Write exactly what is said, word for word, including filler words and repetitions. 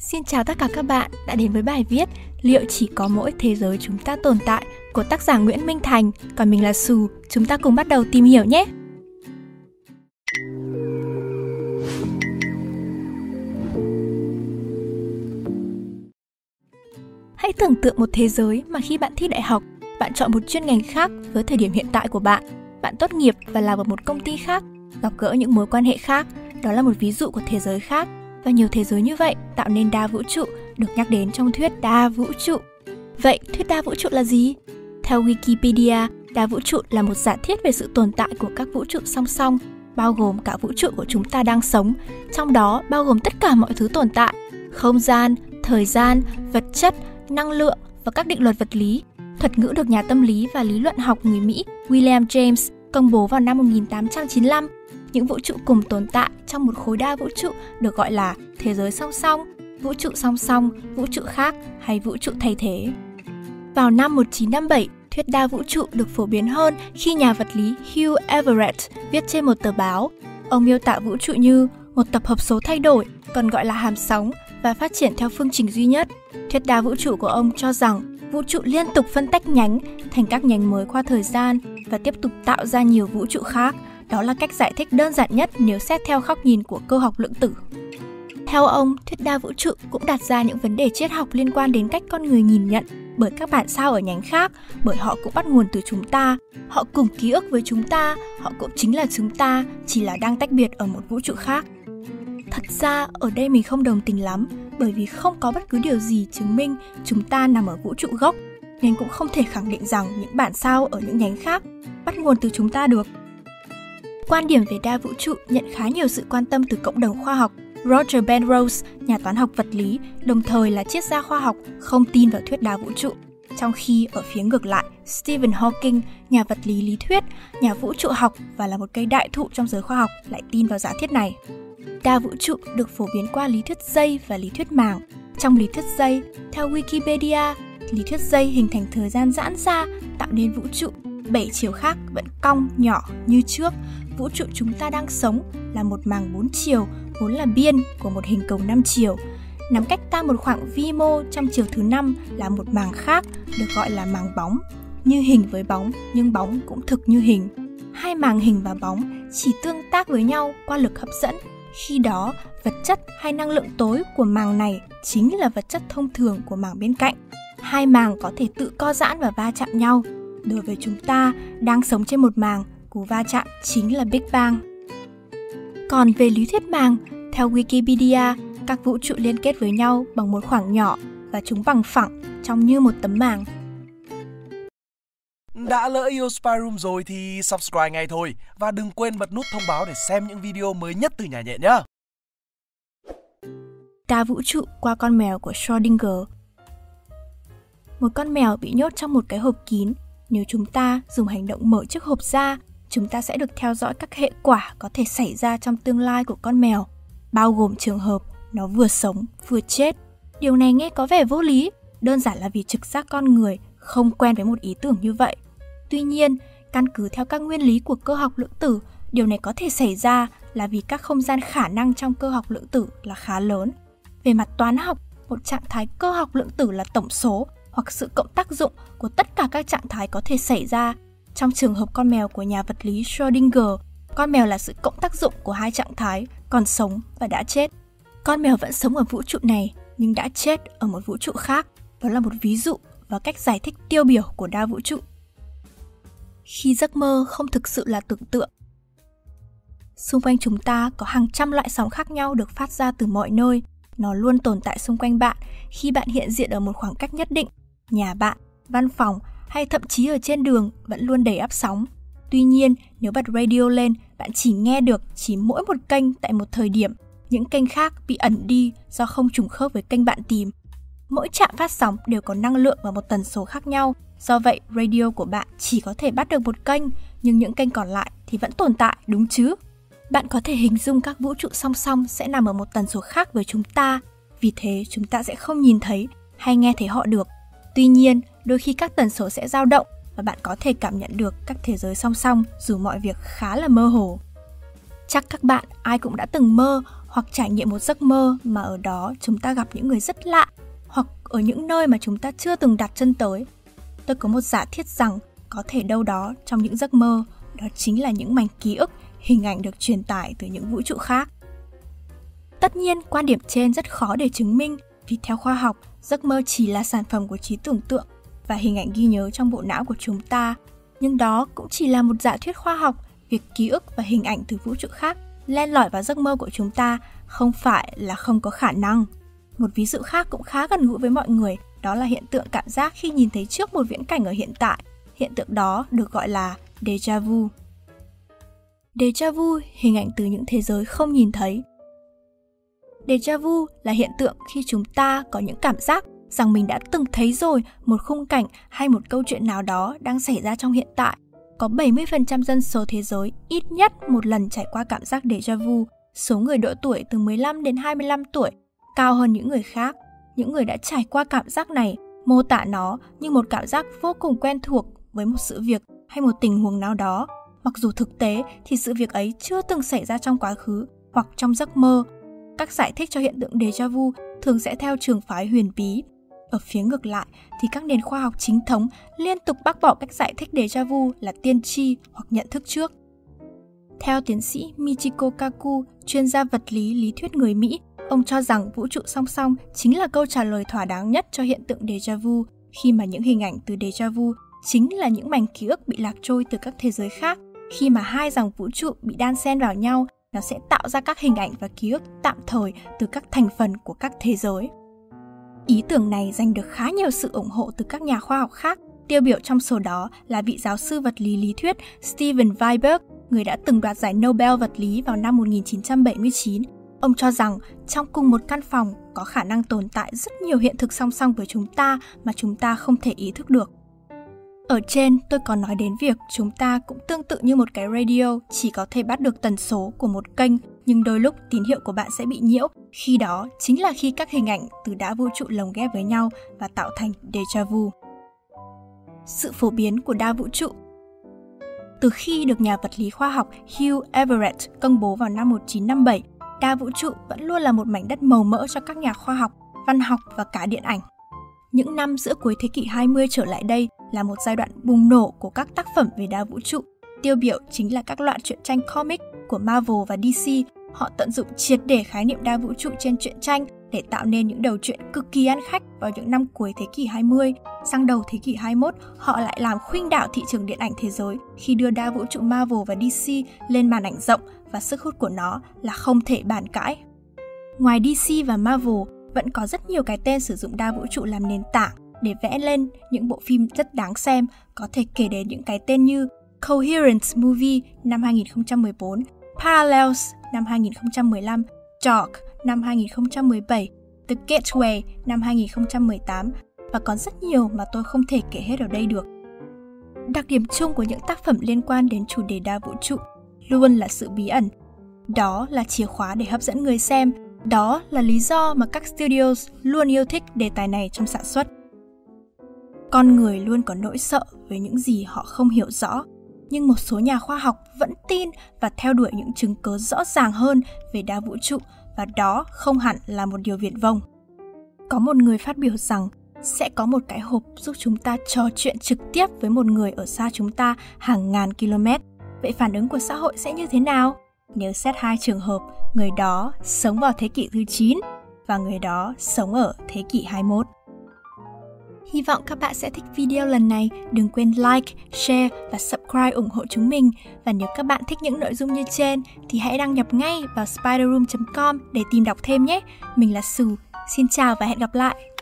Xin chào tất cả các bạn đã đến với bài viết Liệu chỉ có mỗi thế giới chúng ta tồn tại của tác giả Nguyễn Minh Thành. Còn mình là Sù, chúng ta cùng bắt đầu tìm hiểu nhé! Hãy tưởng tượng một thế giới mà khi bạn thi đại học, bạn chọn một chuyên ngành khác với thời điểm hiện tại của bạn. Bạn tốt nghiệp và làm ở một công ty khác, gặp gỡ những mối quan hệ khác. Đó là một ví dụ của thế giới khác. Và nhiều thế giới như vậy tạo nên đa vũ trụ, được nhắc đến trong thuyết đa vũ trụ. Vậy thuyết đa vũ trụ là gì? Theo Wikipedia, đa vũ trụ là một giả thiết về sự tồn tại của các vũ trụ song song, bao gồm cả vũ trụ của chúng ta đang sống, trong đó bao gồm tất cả mọi thứ tồn tại, không gian, thời gian, vật chất, năng lượng và các định luật vật lý. Thuật ngữ được nhà tâm lý và lý luận học người Mỹ William James công bố vào năm một nghìn tám trăm chín mươi lăm. Những vũ trụ cùng tồn tại trong một khối đa vũ trụ được gọi là thế giới song song, vũ trụ song song, vũ trụ khác hay vũ trụ thay thế. Vào năm một nghìn chín trăm năm mươi bảy, thuyết đa vũ trụ được phổ biến hơn khi nhà vật lý Hugh Everett viết trên một tờ báo. Ông miêu tả vũ trụ như một tập hợp số thay đổi, còn gọi là hàm sóng, và phát triển theo phương trình duy nhất. Thuyết đa vũ trụ của ông cho rằng vũ trụ liên tục phân tách nhánh thành các nhánh mới qua thời gian và tiếp tục tạo ra nhiều vũ trụ khác. Đó là cách giải thích đơn giản nhất nếu xét theo góc nhìn của cơ học lượng tử. Theo ông, thuyết đa vũ trụ cũng đặt ra những vấn đề triết học liên quan đến cách con người nhìn nhận bởi các bản sao ở nhánh khác, bởi họ cũng bắt nguồn từ chúng ta, họ cùng ký ức với chúng ta, họ cũng chính là chúng ta, chỉ là đang tách biệt ở một vũ trụ khác. Thật ra, ở đây mình không đồng tình lắm, bởi vì không có bất cứ điều gì chứng minh chúng ta nằm ở vũ trụ gốc, nên cũng không thể khẳng định rằng những bản sao ở những nhánh khác bắt nguồn từ chúng ta được. Quan điểm về đa vũ trụ nhận khá nhiều sự quan tâm từ cộng đồng khoa học. Roger Penrose, nhà toán học vật lý, đồng thời là triết gia khoa học, không tin vào thuyết đa vũ trụ. Trong khi ở phía ngược lại, Stephen Hawking, nhà vật lý lý thuyết, nhà vũ trụ học và là một cây đại thụ trong giới khoa học lại tin vào giả thiết này. Đa vũ trụ được phổ biến qua lý thuyết dây và lý thuyết màng. Trong lý thuyết dây, theo Wikipedia, lý thuyết dây hình thành thời gian giãn ra, tạo nên vũ trụ. Bảy chiều khác vẫn cong, nhỏ như trước. Vũ trụ chúng ta đang sống là một màng bốn chiều, vốn là biên của một hình cầu năm chiều. Nằm cách ta một khoảng vi mô trong chiều thứ năm là một màng khác, được gọi là màng bóng. Như hình với bóng, nhưng bóng cũng thực như hình. Hai màng hình và bóng chỉ tương tác với nhau qua lực hấp dẫn. Khi đó, vật chất hay năng lượng tối của màng này chính là vật chất thông thường của màng bên cạnh. Hai màng có thể tự co giãn và va chạm nhau. Đối với chúng ta, đang sống trên một màng, cú va chạm chính là Big Bang. Còn về lý thuyết màng, theo Wikipedia, các vũ trụ liên kết với nhau bằng một khoảng nhỏ và chúng bằng phẳng, trông như một tấm màng. Đã lỡ yêu Spy Room rồi thì subscribe ngay thôi và đừng quên bật nút thông báo để xem những video mới nhất từ nhà nhện nhé. Đa vũ trụ qua con mèo của Schrödinger. Một con mèo bị nhốt trong một cái hộp kín. Nếu chúng ta dùng hành động mở chiếc hộp ra, chúng ta sẽ được theo dõi các hệ quả có thể xảy ra trong tương lai của con mèo, bao gồm trường hợp nó vừa sống vừa chết. Điều này nghe có vẻ vô lý, đơn giản là vì trực giác con người không quen với một ý tưởng như vậy. Tuy nhiên, căn cứ theo các nguyên lý của cơ học lượng tử, điều này có thể xảy ra là vì các không gian khả năng trong cơ học lượng tử là khá lớn. Về mặt toán học, một trạng thái cơ học lượng tử là tổng số hoặc sự cộng tác dụng của tất cả các trạng thái có thể xảy ra. Trong trường hợp con mèo của nhà vật lý Schrödinger, con mèo là sự cộng tác dụng của hai trạng thái, còn sống và đã chết. Con mèo vẫn sống ở vũ trụ này, nhưng đã chết ở một vũ trụ khác. Đó là một ví dụ và cách giải thích tiêu biểu của đa vũ trụ. Khi giấc mơ không thực sự là tưởng tượng. Xung quanh chúng ta có hàng trăm loại sóng khác nhau được phát ra từ mọi nơi. Nó luôn tồn tại xung quanh bạn khi bạn hiện diện ở một khoảng cách nhất định. Nhà bạn, văn phòng hay thậm chí ở trên đường vẫn luôn đầy ắp sóng. Tuy nhiên, nếu bật radio lên, bạn chỉ nghe được chỉ mỗi một kênh tại một thời điểm. Những kênh khác bị ẩn đi do không trùng khớp với kênh bạn tìm. Mỗi trạm phát sóng đều có năng lượng và một tần số khác nhau. Do vậy, radio của bạn chỉ có thể bắt được một kênh, nhưng những kênh còn lại thì vẫn tồn tại, đúng chứ? Bạn có thể hình dung các vũ trụ song song sẽ nằm ở một tần số khác với chúng ta. Vì thế, chúng ta sẽ không nhìn thấy hay nghe thấy họ được. Tuy nhiên, đôi khi các tần số sẽ dao động và bạn có thể cảm nhận được các thế giới song song dù mọi việc khá là mơ hồ. Chắc các bạn ai cũng đã từng mơ hoặc trải nghiệm một giấc mơ mà ở đó chúng ta gặp những người rất lạ, hoặc ở những nơi mà chúng ta chưa từng đặt chân tới. Tôi có một giả thiết rằng có thể đâu đó trong những giấc mơ, đó chính là những mảnh ký ức, hình ảnh được truyền tải từ những vũ trụ khác. Tất nhiên, quan điểm trên rất khó để chứng minh, vì theo khoa học, giấc mơ chỉ là sản phẩm của trí tưởng tượng và hình ảnh ghi nhớ trong bộ não của chúng ta. Nhưng đó cũng chỉ là một giả thuyết khoa học, việc ký ức và hình ảnh từ vũ trụ khác len lỏi vào giấc mơ của chúng ta không phải là không có khả năng. Một ví dụ khác cũng khá gần gũi với mọi người, đó là hiện tượng cảm giác khi nhìn thấy trước một viễn cảnh ở hiện tại. Hiện tượng đó được gọi là déjà vu. Déjà vu, hình ảnh từ những thế giới không nhìn thấy. Déjà vu là hiện tượng khi chúng ta có những cảm giác rằng mình đã từng thấy rồi một khung cảnh hay một câu chuyện nào đó đang xảy ra trong hiện tại. Có bảy mươi phần trăm dân số thế giới ít nhất một lần trải qua cảm giác déjà vu. Số người độ tuổi từ mười lăm đến hai mươi lăm tuổi cao hơn những người khác. Những người đã trải qua cảm giác này mô tả nó như một cảm giác vô cùng quen thuộc với một sự việc hay một tình huống nào đó, mặc dù thực tế thì sự việc ấy chưa từng xảy ra trong quá khứ hoặc trong giấc mơ. Các giải thích cho hiện tượng déjà vu thường sẽ theo trường phái huyền bí. Ở phía ngược lại thì các nền khoa học chính thống liên tục bác bỏ cách giải thích déjà vu là tiên tri hoặc nhận thức trước. Theo tiến sĩ Michiko Kaku, chuyên gia vật lý lý thuyết người Mỹ, ông cho rằng vũ trụ song song chính là câu trả lời thỏa đáng nhất cho hiện tượng déjà vu, khi mà những hình ảnh từ déjà vu chính là những mảnh ký ức bị lạc trôi từ các thế giới khác. Khi mà hai dòng vũ trụ bị đan xen vào nhau, nó sẽ tạo ra các hình ảnh và ký ức tạm thời từ các thành phần của các thế giới. Ý tưởng này giành được khá nhiều sự ủng hộ từ các nhà khoa học khác, tiêu biểu trong số đó là vị giáo sư vật lý lý thuyết Steven Weinberg, người đã từng đoạt giải Nobel vật lý vào năm một nghìn chín trăm bảy mươi chín. Ông cho rằng trong cùng một căn phòng có khả năng tồn tại rất nhiều hiện thực song song với chúng ta mà chúng ta không thể ý thức được. Ở trên, tôi có nói đến việc chúng ta cũng tương tự như một cái radio, chỉ có thể bắt được tần số của một kênh, nhưng đôi lúc tín hiệu của bạn sẽ bị nhiễu. Khi đó chính là khi các hình ảnh từ đã vũ trụ lồng ghép với nhau và tạo thành déjà vu. Sự phổ biến của đa vũ trụ. Từ khi được nhà vật lý khoa học Hugh Everett công bố vào năm một nghìn chín trăm năm mươi bảy, đa vũ trụ vẫn luôn là một mảnh đất màu mỡ cho các nhà khoa học, văn học và cả điện ảnh. Những năm giữa cuối thế kỷ hai mươi trở lại đây là một giai đoạn bùng nổ của các tác phẩm về đa vũ trụ. Tiêu biểu chính là các loạt truyện tranh comic của Marvel và đê xê. Họ tận dụng triệt để khái niệm đa vũ trụ trên truyện tranh để tạo nên những đầu truyện cực kỳ ăn khách vào những năm cuối thế kỷ hai mươi. Sang đầu thế kỷ hai mươi mốt, họ lại làm khuynh đảo thị trường điện ảnh thế giới khi đưa đa vũ trụ Marvel và đê xê lên màn ảnh rộng, và sức hút của nó là không thể bàn cãi. Ngoài đê xê và Marvel, vẫn có rất nhiều cái tên sử dụng đa vũ trụ làm nền tảng để vẽ lên những bộ phim rất đáng xem. Có thể kể đến những cái tên như Coherence Movie năm hai nghìn không trăm mười bốn, Parallels năm hai nghìn không trăm mười lăm, Dark năm hai nghìn không trăm mười bảy, The Gateway năm hai nghìn không trăm mười tám, và còn rất nhiều mà tôi không thể kể hết ở đây được. Đặc điểm chung của những tác phẩm liên quan đến chủ đề đa vũ trụ luôn là sự bí ẩn. Đó là chìa khóa để hấp dẫn người xem. Đó là lý do mà các studios luôn yêu thích đề tài này trong sản xuất. Con người luôn có nỗi sợ với những gì họ không hiểu rõ, nhưng một số nhà khoa học vẫn tin và theo đuổi những chứng cứ rõ ràng hơn về đa vũ trụ, và đó không hẳn là một điều viển vông. Có một người phát biểu rằng sẽ có một cái hộp giúp chúng ta trò chuyện trực tiếp với một người ở xa chúng ta hàng ngàn km. Vậy phản ứng của xã hội sẽ như thế nào? Nếu xét hai trường hợp, người đó sống vào thế kỷ thứ chín và người đó sống ở thế kỷ hai mươi mốt. Hy vọng các bạn sẽ thích video lần này. Đừng quên like, share và subscribe ủng hộ chúng mình. Và nếu các bạn thích những nội dung như trên thì hãy đăng nhập ngay vào spider room chấm com để tìm đọc thêm nhé. Mình là Sù, xin chào và hẹn gặp lại.